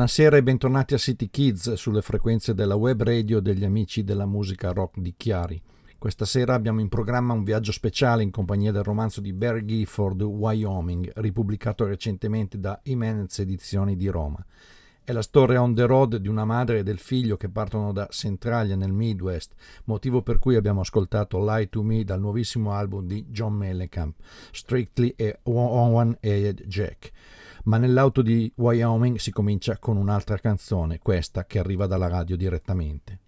Buonasera e bentornati a City Kids sulle frequenze della web radio degli amici della musica rock di Chiari. Questa sera abbiamo in programma un viaggio speciale in compagnia del romanzo di Barry Gifford, Wyoming, ripubblicato recentemente da Imenz Edizioni di Roma. È la storia on the road di una madre e del figlio che partono da Centralia nel Midwest, motivo per cui abbiamo ascoltato Lie to Me dal nuovissimo album di John Mellencamp, Strictly One-Aid Jack. Ma nell'auto di Wyoming si comincia con un'altra canzone, questa che arriva dalla radio direttamente.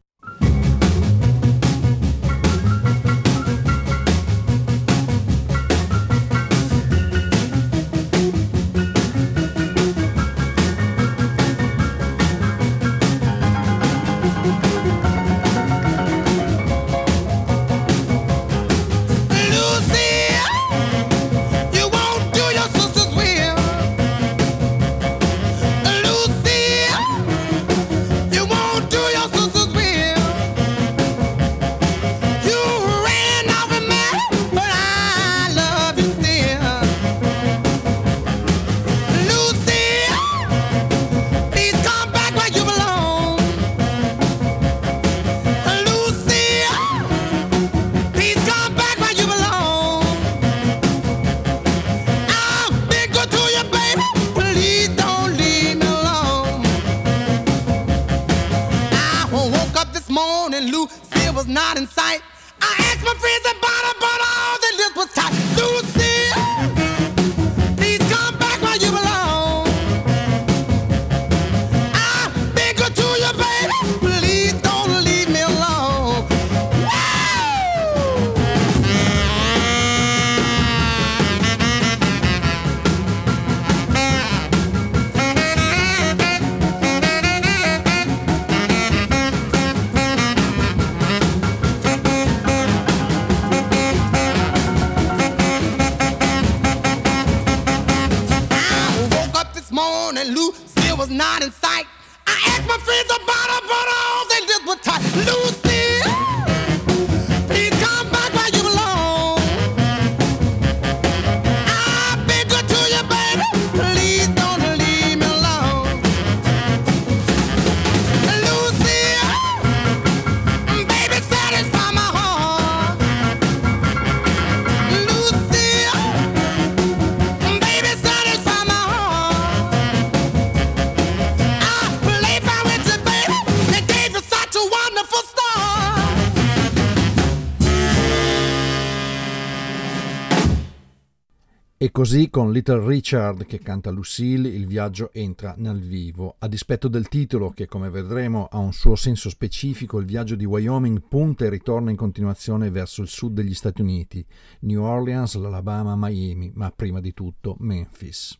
E così con Little Richard che canta Lucille il viaggio entra nel vivo. A dispetto del titolo, che come vedremo ha un suo senso specifico, il viaggio di Wyoming punta e ritorna in continuazione verso il sud degli Stati Uniti, New Orleans, l'Alabama, Miami, ma prima di tutto Memphis.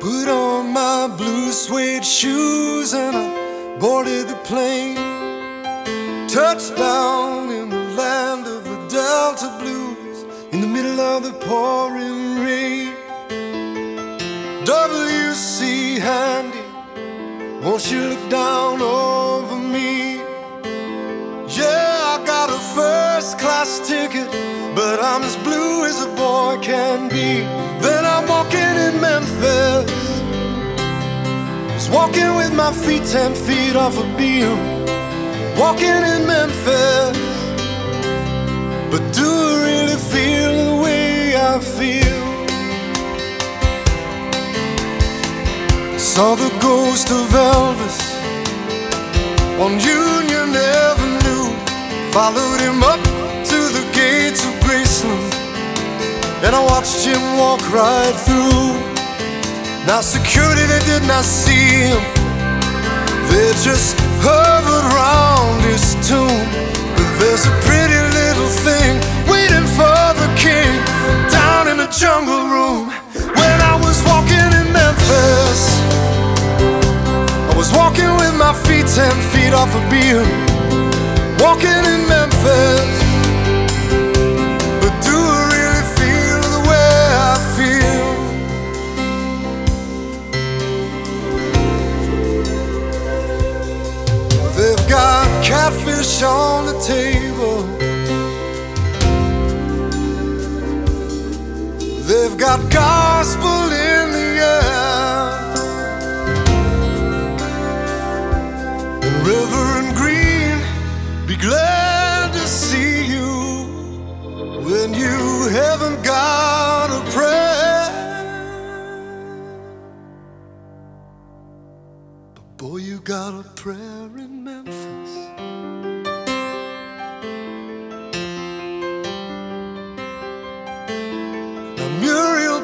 Put on my blue suede shoes and I boarded the plane. Touchdown in the land of the Delta Blues, in the middle of the pouring rain. WC Handy, won't you look down over me? Yeah, I got a first class ticket, but I'm as blue as a boy can be. Then I'm walking in Memphis, just walking with my feet 10 feet off a beam. Walking in Memphis, but do I really feel the way I feel? Saw the ghost of Elvis on Union Avenue, followed him up to the gates of Graceland, and I watched him walk right through. Now security, they did not see him, they just hovered round his tomb. But there's a pretty little thing waiting for the king down in the jungle room. When I was walking in Memphis, I was walking with my feet 10 feet off a beam. Walking in Memphis, but do I really feel the way I feel? They've got catfish on the table, They've got gospel in the air. And Reverend Green, be glad to see you when you haven't got a prayer. But boy, you got a prayer in Memphis.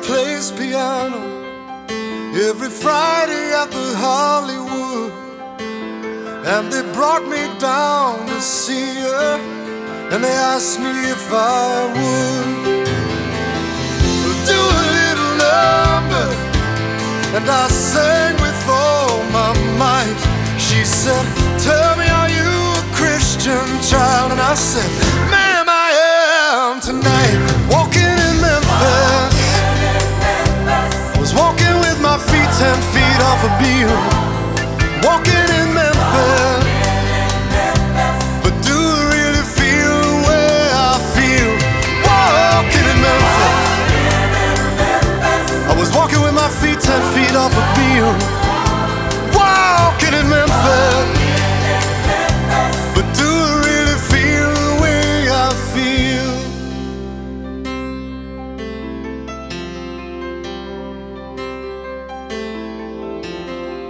Plays piano every Friday at the Hollywood, and they brought me down to see her, and they asked me if I would do a little number, and I sang with all my might. She said, "Tell me, are you a Christian child?" And I said, "Ma'am, I am tonight, walking in Memphis. Walking with my feet 10 feet off a Beale. Walking in Memphis. But do I really feel the way I feel? Walking in Memphis. I was walking with my feet 10 feet off a Beale. Walking in Memphis. But do I really feel the way I feel?"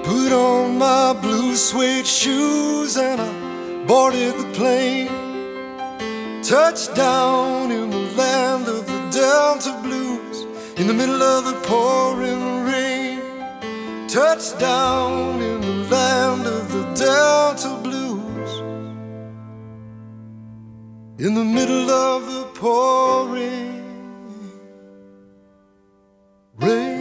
Put on my blue suede shoes and I boarded the plane. Touched down in the land of the Delta Blues, in the middle of the pouring rain. Touched down in the land of the Delta Blues, in the middle of the pouring rain.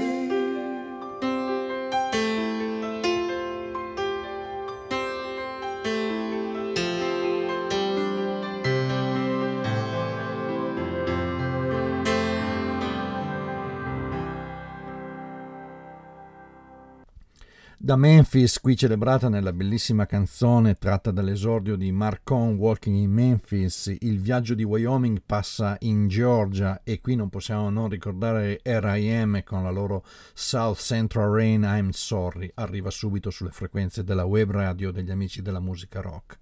Da Memphis, qui celebrata nella bellissima canzone tratta dall'esordio di Marc Cohn, Walking in Memphis, il viaggio di Wyoming passa in Georgia e qui non possiamo non ricordare R.I.M. con la loro South Central Rain, I'm Sorry. Arriva subito sulle frequenze della web radio degli amici della musica rock.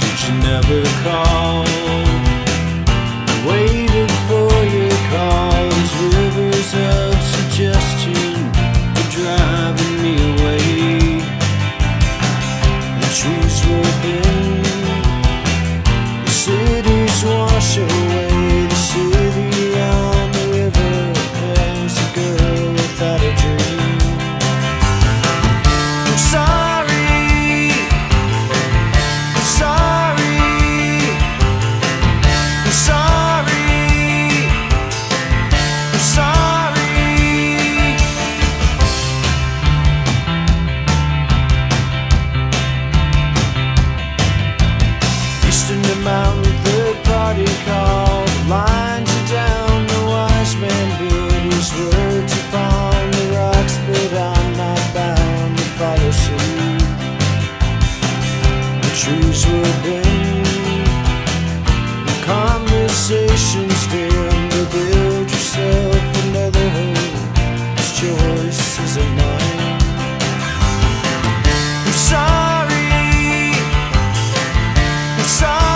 Did you never call? Waited for your calls, rivers of suggestion were driving me away. The trees were bent, the cities wash away. The city on the river has a girl without a dream. I'm sorry, I'm sorry, I'm sorry. Trees were bent, the conversation's dim. To build yourself another home, this choice is a mine. I'm sorry, I'm sorry.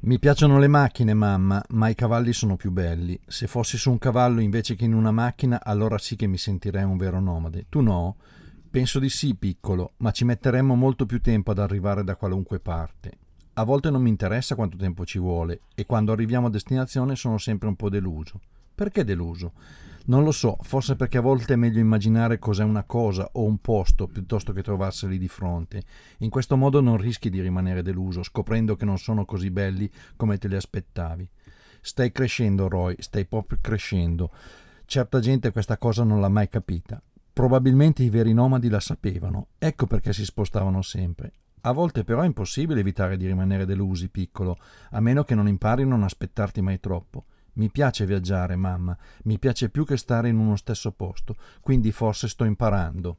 Mi piacciono le macchine, mamma, ma i cavalli sono più belli. Se fossi su un cavallo invece che in una macchina, allora sì che mi sentirei un vero nomade. Tu no? Penso di sì, piccolo, ma ci metteremmo molto più tempo ad arrivare da qualunque parte. A volte non mi interessa quanto tempo ci vuole e quando arriviamo a destinazione sono sempre un po' deluso. Perché deluso? Non lo so, forse perché a volte è meglio immaginare cos'è una cosa o un posto piuttosto che trovarseli di fronte. In questo modo non rischi di rimanere deluso, scoprendo che non sono così belli come te li aspettavi. Stai crescendo, Roy, stai proprio crescendo. Certa gente questa cosa non l'ha mai capita. Probabilmente i veri nomadi la sapevano, ecco perché si spostavano sempre. A volte però è impossibile evitare di rimanere delusi, piccolo, a meno che non impari a non aspettarti mai troppo. Mi piace viaggiare, mamma, mi piace più che stare in uno stesso posto, quindi forse sto imparando.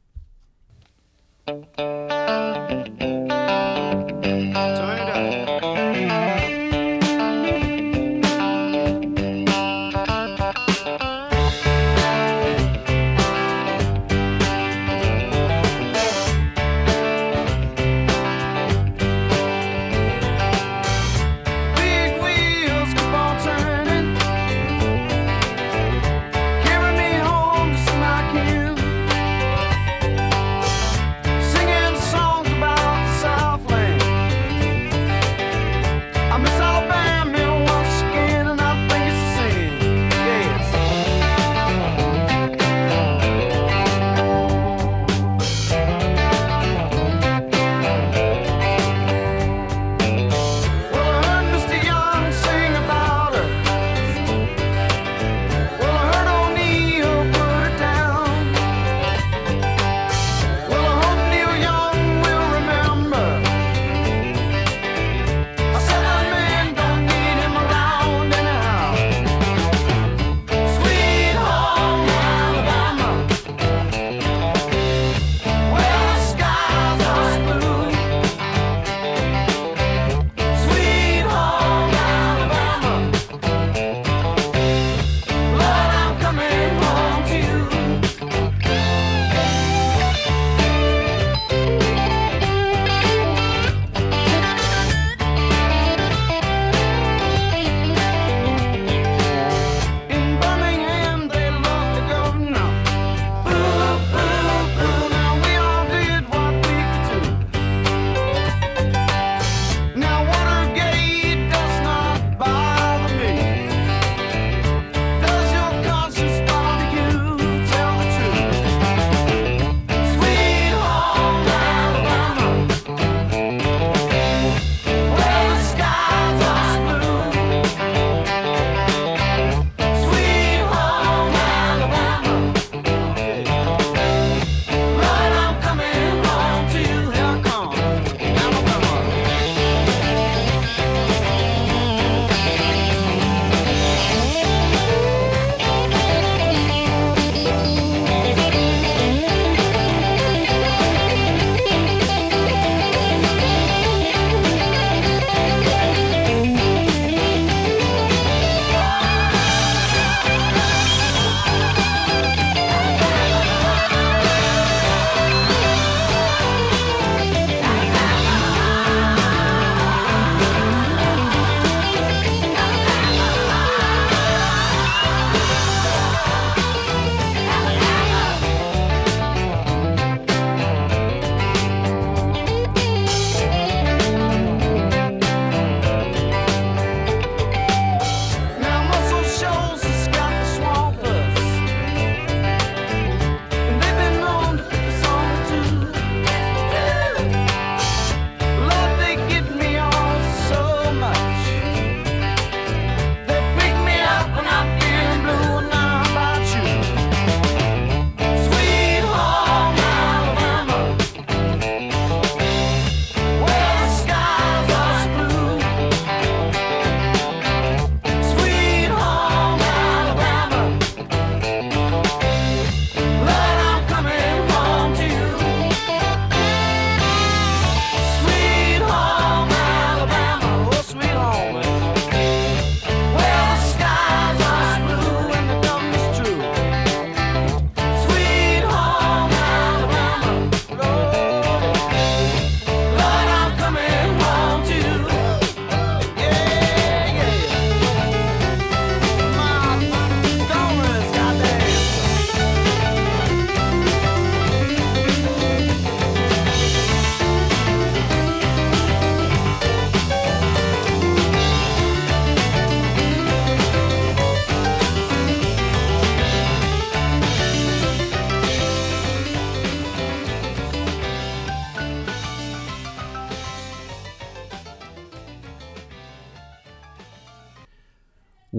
Singing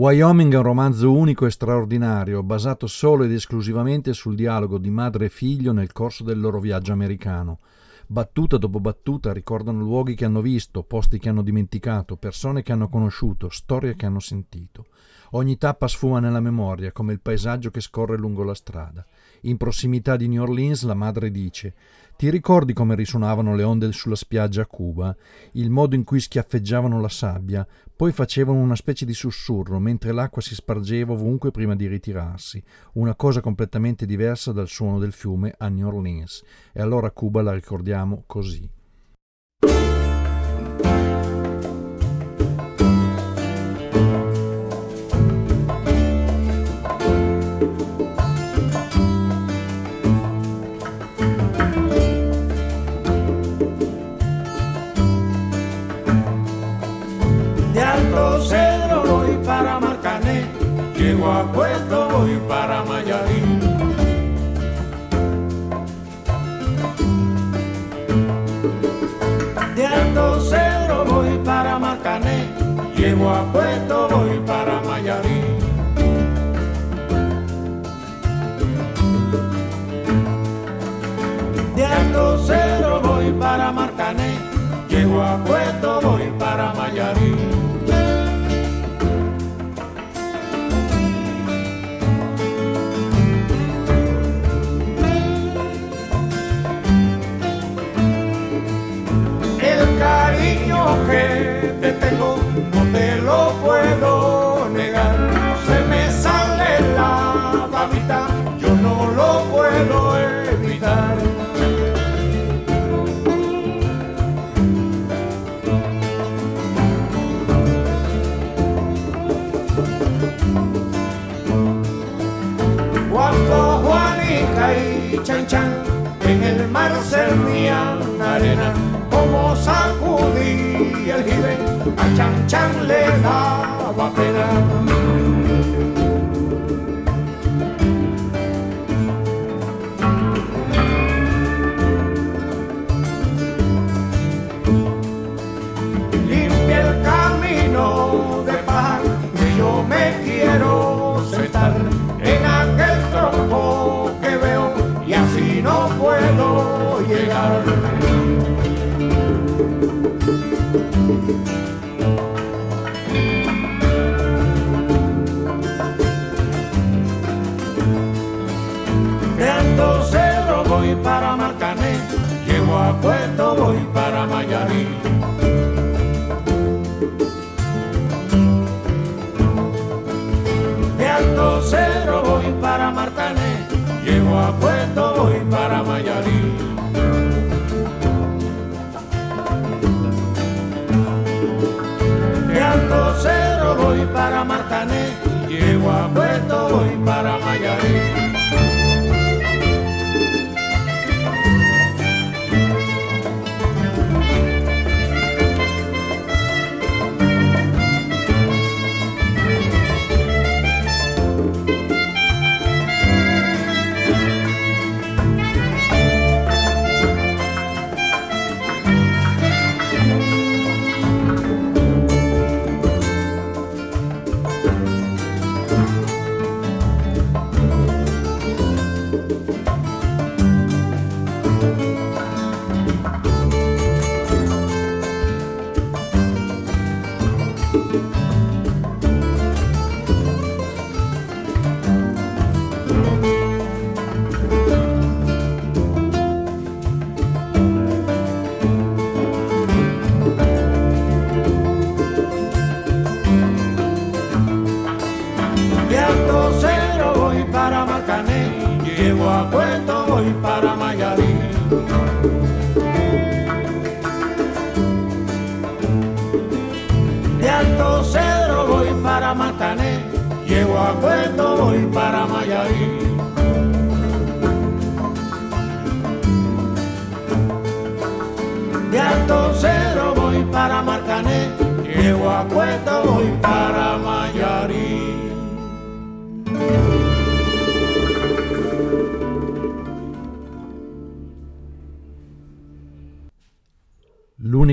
Wyoming è un romanzo unico e straordinario, basato solo ed esclusivamente sul dialogo di madre e figlio nel corso del loro viaggio americano. Battuta dopo battuta ricordano luoghi che hanno visto, posti che hanno dimenticato, persone che hanno conosciuto, storie che hanno sentito. Ogni tappa sfuma nella memoria, come il paesaggio che scorre lungo la strada. In prossimità di New Orleans la madre dice: «Ti ricordi come risuonavano le onde sulla spiaggia a Cuba? Il modo in cui schiaffeggiavano la sabbia, poi facevano una specie di sussurro mentre l'acqua si spargeva ovunque prima di ritirarsi, una cosa completamente diversa dal suono del fiume a New Orleans». E allora Cuba la ricordiamo così. Cedro voy para Marcané, llego a Puerto, voy para Mayarín. De Alto Cedro voy para Marcané, llego a Puerto, voy para Mayarín. De Alto Cedro voy para Marcané, llego a Puerto, voy para Mayarín. Que te tengo, no te lo puedo negar. Se me sale la babita, yo no lo puedo evitar. Cuando Juanica y Chan Chan en el mar servían arena, como sacudí el jibe, a Chan Chan le daba pena. Limpia el camino de paja, que yo me quiero sentar en aquel tronco que veo, y así no puedo llegar. De Alto Cedro voy para Marcané, llego a Puerto, voy para Mayarín. De Alto Cedro voy para Marcané, llego a Puerto, voy para Mayarín. Alto Cedro voy para Marcané, llego a Puerto, voy para Mayarín.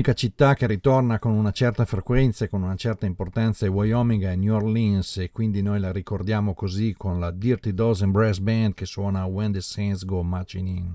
L'unica città che ritorna con una certa frequenza e con una certa importanza è Wyoming e New Orleans, e quindi noi la ricordiamo così, con la Dirty Dozen Brass Band che suona When the Saints Go Marching In.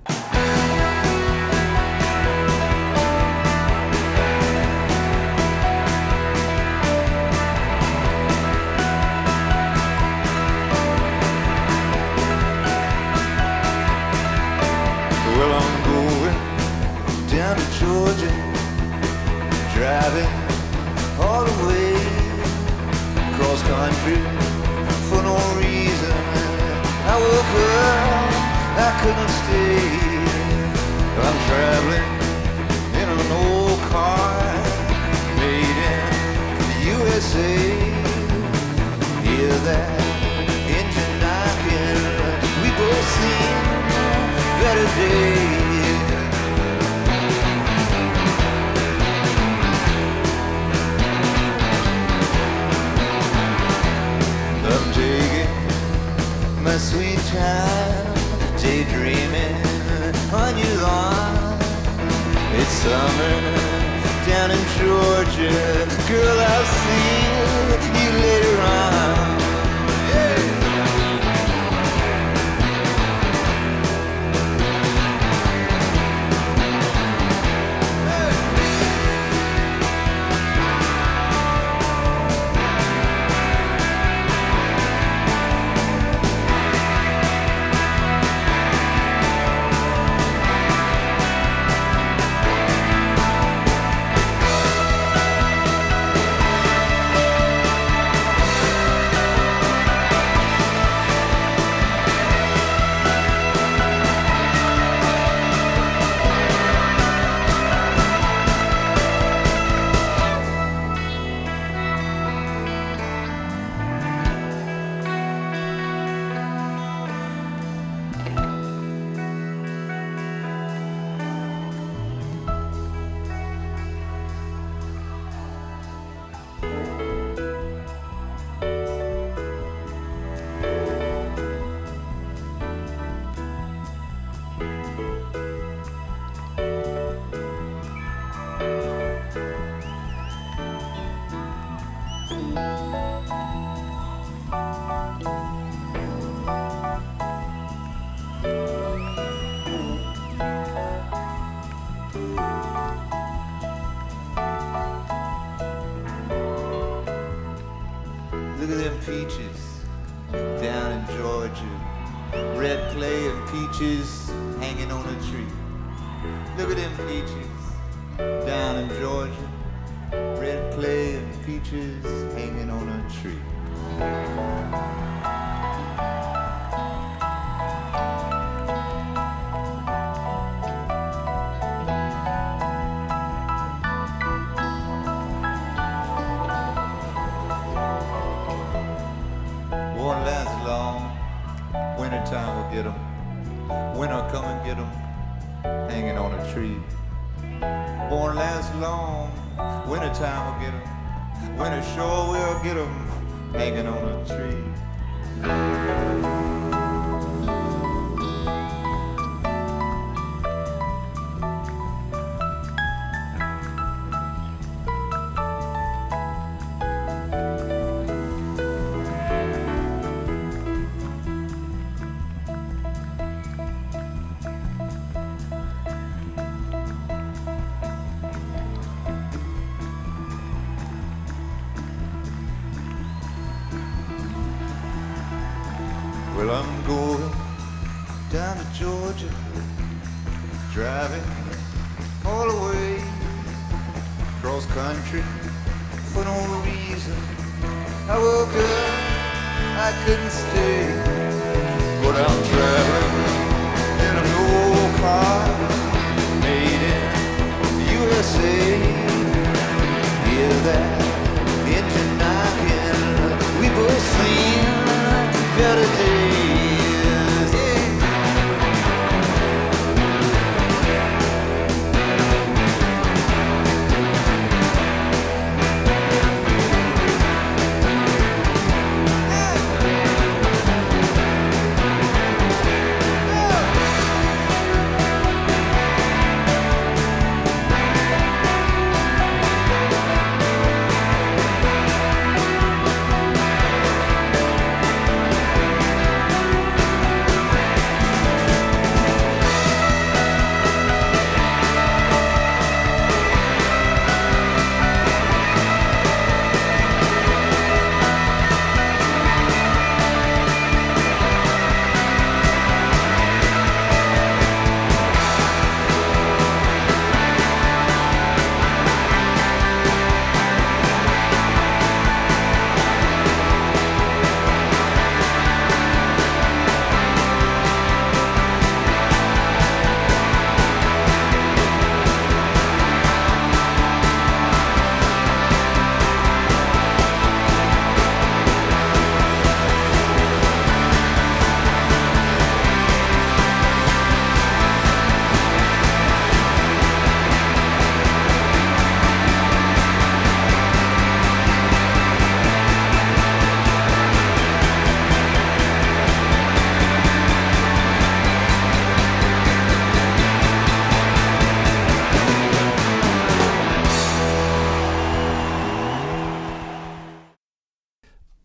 down to Georgia, driving all the way cross country for no reason. I woke up, I couldn't stay. I'm traveling in an old car made in the USA. Hear that engine knocking? We both seen better days. I'm taking my sweet time, daydreaming on your lawn. It's summer down in Georgia. Girl, I'll see you later on.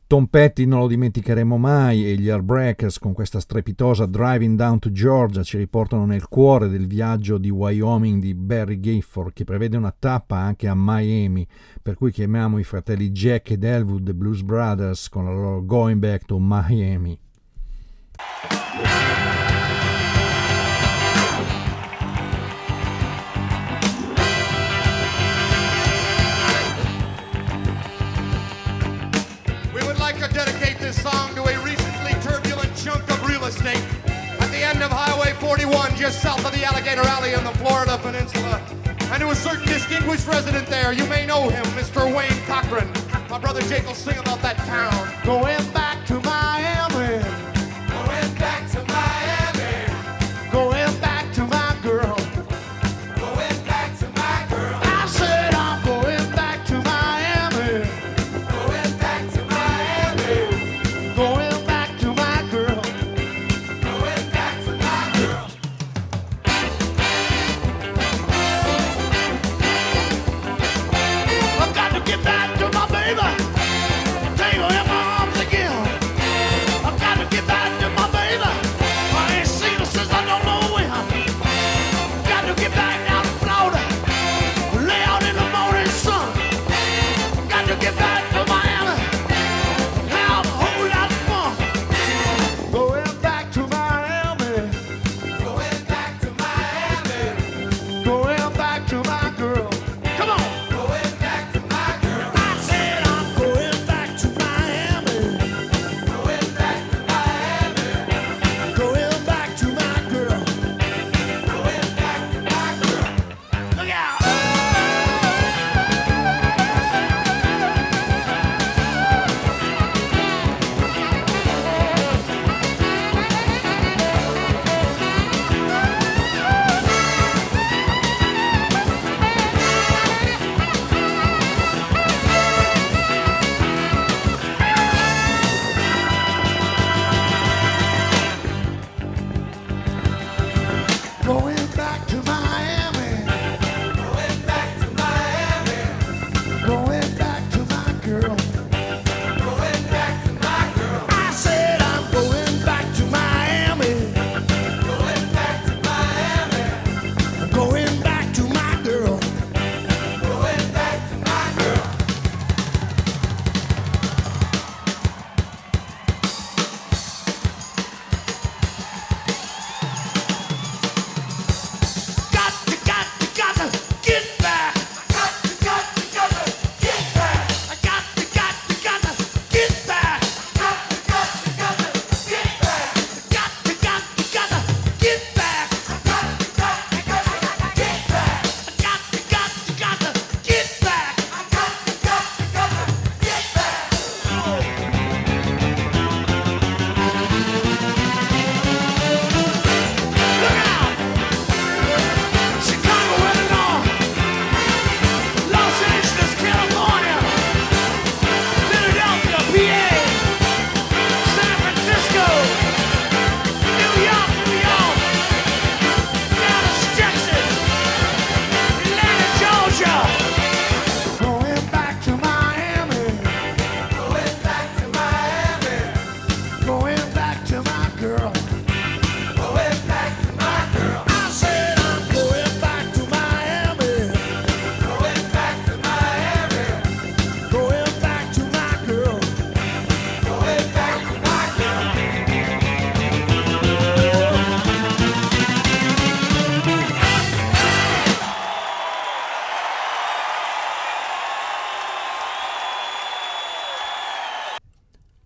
Tom Petty non lo dimenticheremo mai, e gli Heartbreakers con questa strepitosa Driving Down to Georgia ci riportano nel cuore del viaggio di Wyoming di Barry Gifford, che prevede una tappa anche a Miami, per cui chiamiamo i fratelli Jack ed Elwood The Blues Brothers con la loro Going Back to Miami. This song to a recently turbulent chunk of real estate at the end of Highway 41, just south of the Alligator Alley on the Florida Peninsula, and to a certain distinguished resident there. You may know him, Mr. Wayne Cochran. My brother Jake will sing about that town. Going back to Miami. Going back to Miami. Going back to my girl. Going back to my girl. I said I'm going back to Miami. Going back to Miami. Going back to my girl. Going back to my girl. I've got to get back to my baby. Take her in my arms again. I've got to get back to my baby. I ain't seen her since I don't know when. I've got to get back down to Florida. Lay out in the morning sun. I've got to get back to Miami.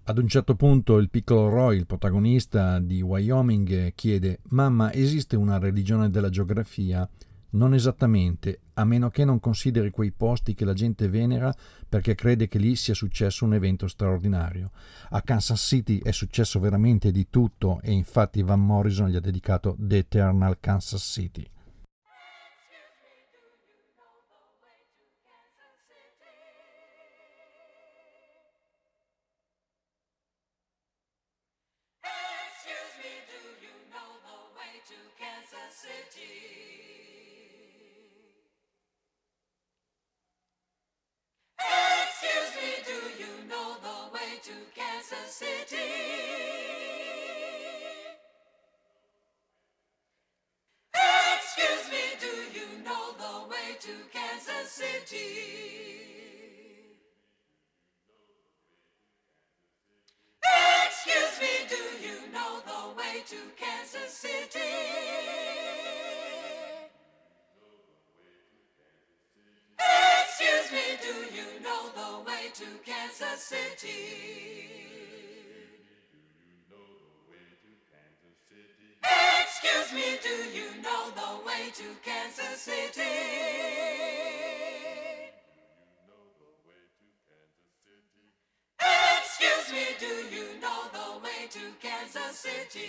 Ad un certo punto il piccolo Roy, il protagonista di Wyoming, chiede: «Mamma, esiste una religione della geografia?» «Non esattamente, a meno che non consideri quei posti che la gente venera perché crede che lì sia successo un evento straordinario. A Kansas City è successo veramente di tutto, e infatti Van Morrison gli ha dedicato The Eternal Kansas City». to Kansas City. Excuse me, do you know the way to Kansas City? Excuse me, do you know the way to Kansas City? Excuse me, do you know the way to Kansas City? Excuse me, do you know the way to Kansas City?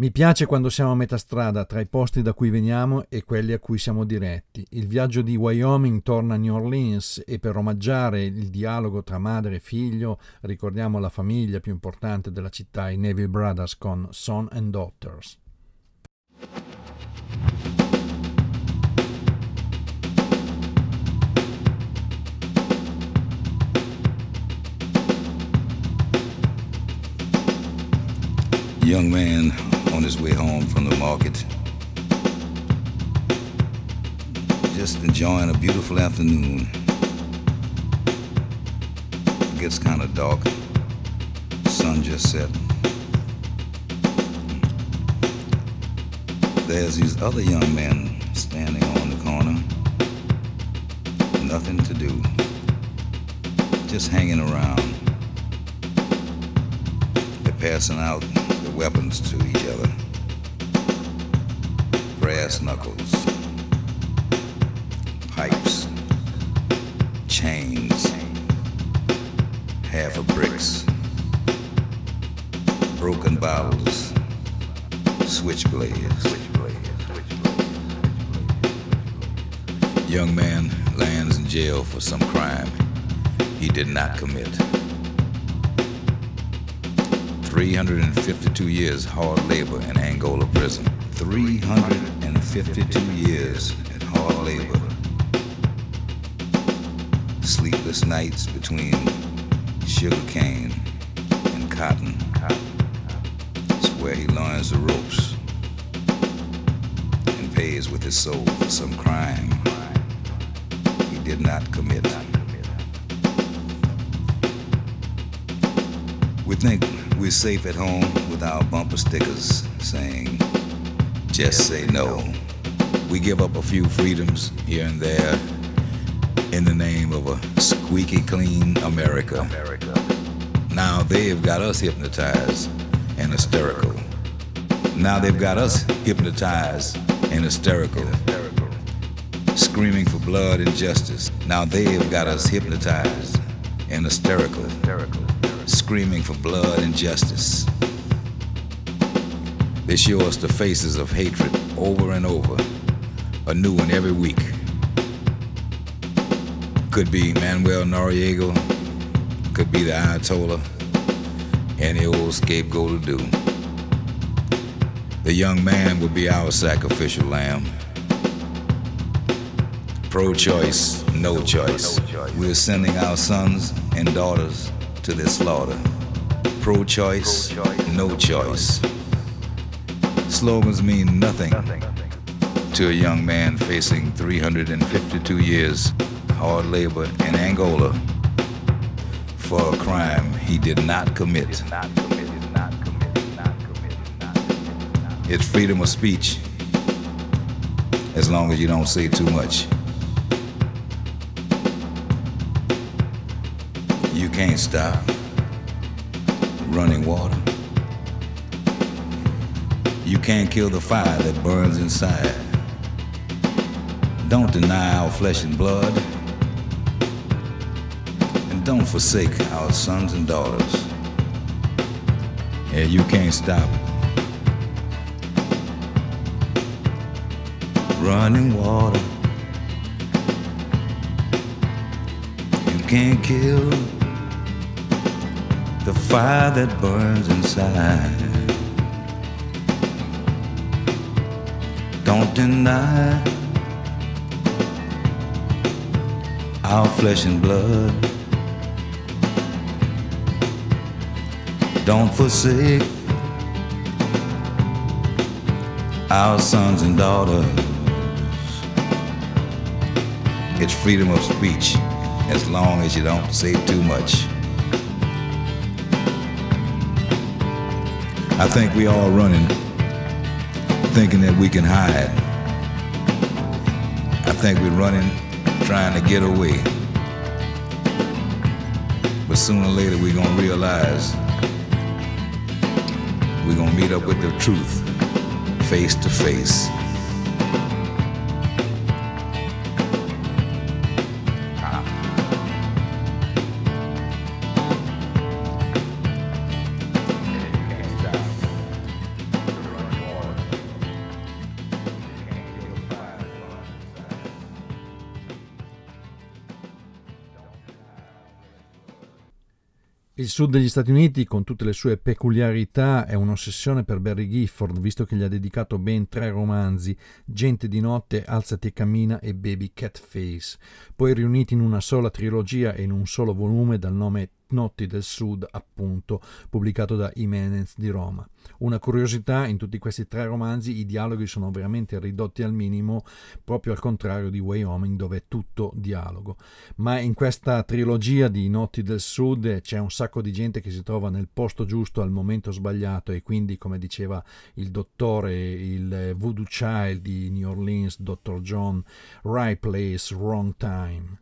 Mi piace quando siamo a metà strada tra i posti da cui veniamo e quelli a cui siamo diretti. Il viaggio di Wyoming torna a New Orleans e per omaggiare il dialogo tra madre e figlio ricordiamo la famiglia più importante della città, i Neville Brothers con Son and Daughters. Young man on his way home from the market, just enjoying a beautiful afternoon. It gets kind of dark, the sun just set. There's these other young men standing on the corner, nothing to do, just hanging around. They're passing out the weapons to each other, brass knuckles, pipes, chains, half of bricks, broken bottles, switchblades. Young man lands in jail for some crime he did not commit. 352 years hard labor in Angola prison. 352 years at hard labor. Sleepless nights between sugar cane and cotton. It's where he learns the ropes and pays with his soul for some crime he did not commit. We think we're safe at home with our bumper stickers saying, just say no. We give up a few freedoms here and there in the name of a squeaky clean America. Now they've got us hypnotized and hysterical. Now they've got us hypnotized and hysterical. Screaming for blood and justice. Now they've got us hypnotized and hysterical. Screaming for blood and justice. They show us the faces of hatred over and over, a new one every week. Could be Manuel Noriega, could be the Ayatollah, any old scapegoat will do. The young man will be our sacrificial lamb. Pro-choice, no choice. We're sending our sons and daughters to this slaughter. Pro-choice, no choice. Slogans mean nothing to a young man facing 352 years hard labor in Angola for a crime he did not commit. It's freedom of speech as long as you don't say too much. You can't stop running water. You can't kill the fire that burns inside. Don't deny our flesh and blood. And don't forsake our sons and daughters. Yeah, you can't stop running water. You can't kill the fire that burns inside. Don't deny our flesh and blood. Don't forsake our sons and daughters. It's freedom of speech as long as you don't say too much. I think we all running, thinking that we can hide. I think we're running, trying to get away. But sooner or later we're gonna realize we're gonna meet up with the truth face to face. Il sud degli Stati Uniti, con tutte le sue peculiarità, è un'ossessione per Barry Gifford, visto che gli ha dedicato ben 3 romanzi: Gente di notte, Alzati e cammina e Baby Cat Face, poi riuniti in una sola trilogia e in un solo volume dal nome Notti del sud, appunto, pubblicato da Imenz di Roma. Una curiosità: in tutti questi 3 romanzi i dialoghi sono veramente ridotti al minimo, proprio al contrario di Wyoming, dove è tutto dialogo. Ma in questa trilogia di Notti del sud c'è un sacco di gente che si trova nel posto giusto al momento sbagliato, e quindi, come diceva il dottore, il voodoo child di New Orleans, Dr. John, right place, wrong time.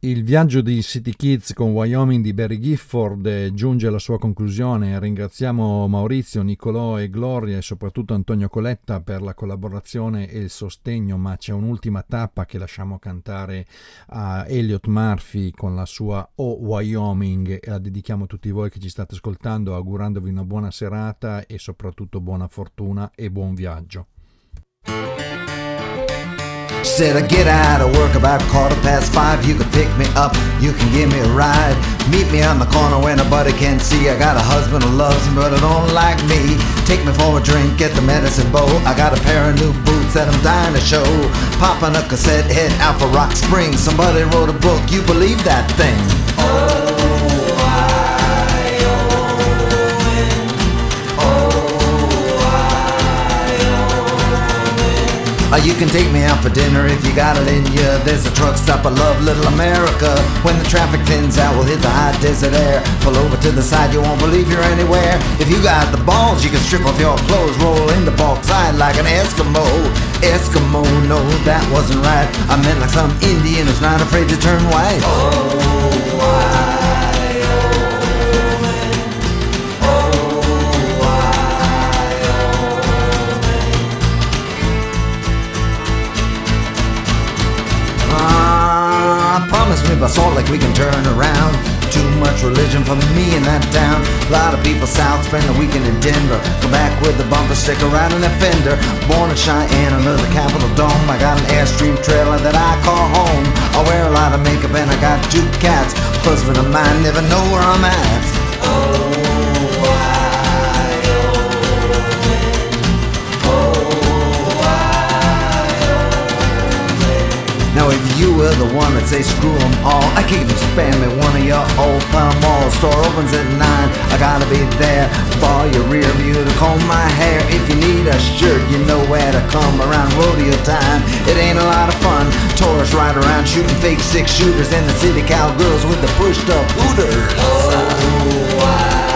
Il viaggio di City Kids con Wyoming di Barry Gifford giunge alla sua conclusione. Ringraziamo Maurizio, Nicolò e Gloria e soprattutto Antonio Coletta per la collaborazione e il sostegno, ma c'è un'ultima tappa che lasciamo cantare a Elliot Murphy con la sua Oh Wyoming, e la dedichiamo a tutti voi che ci state ascoltando, augurandovi una buona serata e soprattutto buona fortuna e buon viaggio. Said I get out of work about 5:15. You can pick me up, you can give me a ride. Meet me on the corner where nobody can see. I got a husband who loves me but I don't like me. Take me for a drink at the medicine bowl. I got a pair of new boots that I'm dying to show. Popping a cassette head out for Rock Springs. Somebody wrote a book, you believe that thing. Oh. You can take me out for dinner if you got it in you. There's a truck stop, I love Little America. When the traffic thins out, we'll hit the high desert air. Pull over to the side, you won't believe you're anywhere. If you got the balls, you can strip off your clothes. Roll in the backside like an Eskimo. Eskimo, no, that wasn't right. I meant like some Indian who's not afraid to turn white. Oh, why? honest with us all, like we can turn around. Too much religion for me in that town. A lot of people south spend the weekend in Denver. Come back with a bumper sticker right on that fender. Born in Cheyenne under the Capitol Dome. I got an Airstream trailer that I call home. I wear a lot of makeup and I got two cats. Husband of mine never know where I'm at. Oh. Now if you were the one that say screw them all, I can't even spam at one of your old Pall Mall. Store opens at 9, I gotta be there. Bar your rear view to comb my hair. If you need a shirt, you know where to come. Around rodeo time, it ain't a lot of fun. Tourists ride around shooting fake six shooters, and the city cowgirls with the pushed up hooters. Oh, wow.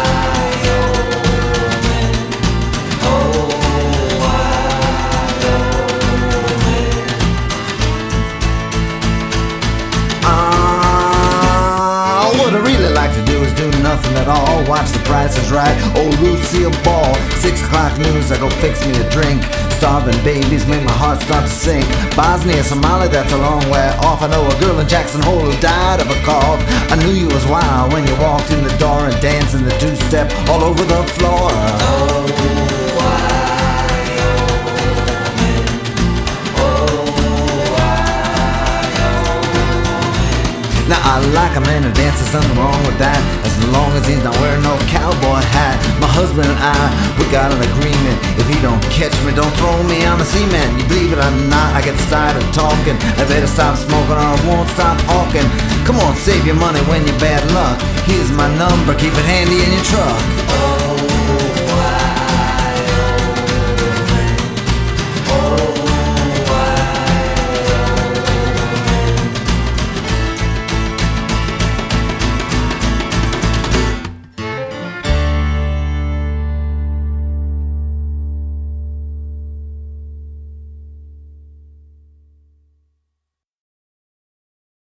Nothing at all, watch The Price Is Right. Oh, Lucille Ball, 6 o'clock news, I go fix me a drink. Starving babies make my heart start to sink. Bosnia, Somalia, that's a long way off. I know a girl in Jackson Hole who died of a cough. I knew you was wild when you walked in the door and danced in the two-step all over the floor. Oh. Now I like a man who dances, nothing wrong with that, as long as he's not wearing no cowboy hat. My husband and I, we got an agreement. If he don't catch me, don't throw me, I'm a seaman. You believe it or not, I get started talking. I better stop smoking or I won't stop hawking. Come on, save your money when you're bad luck. Here's my number, keep it handy in your truck.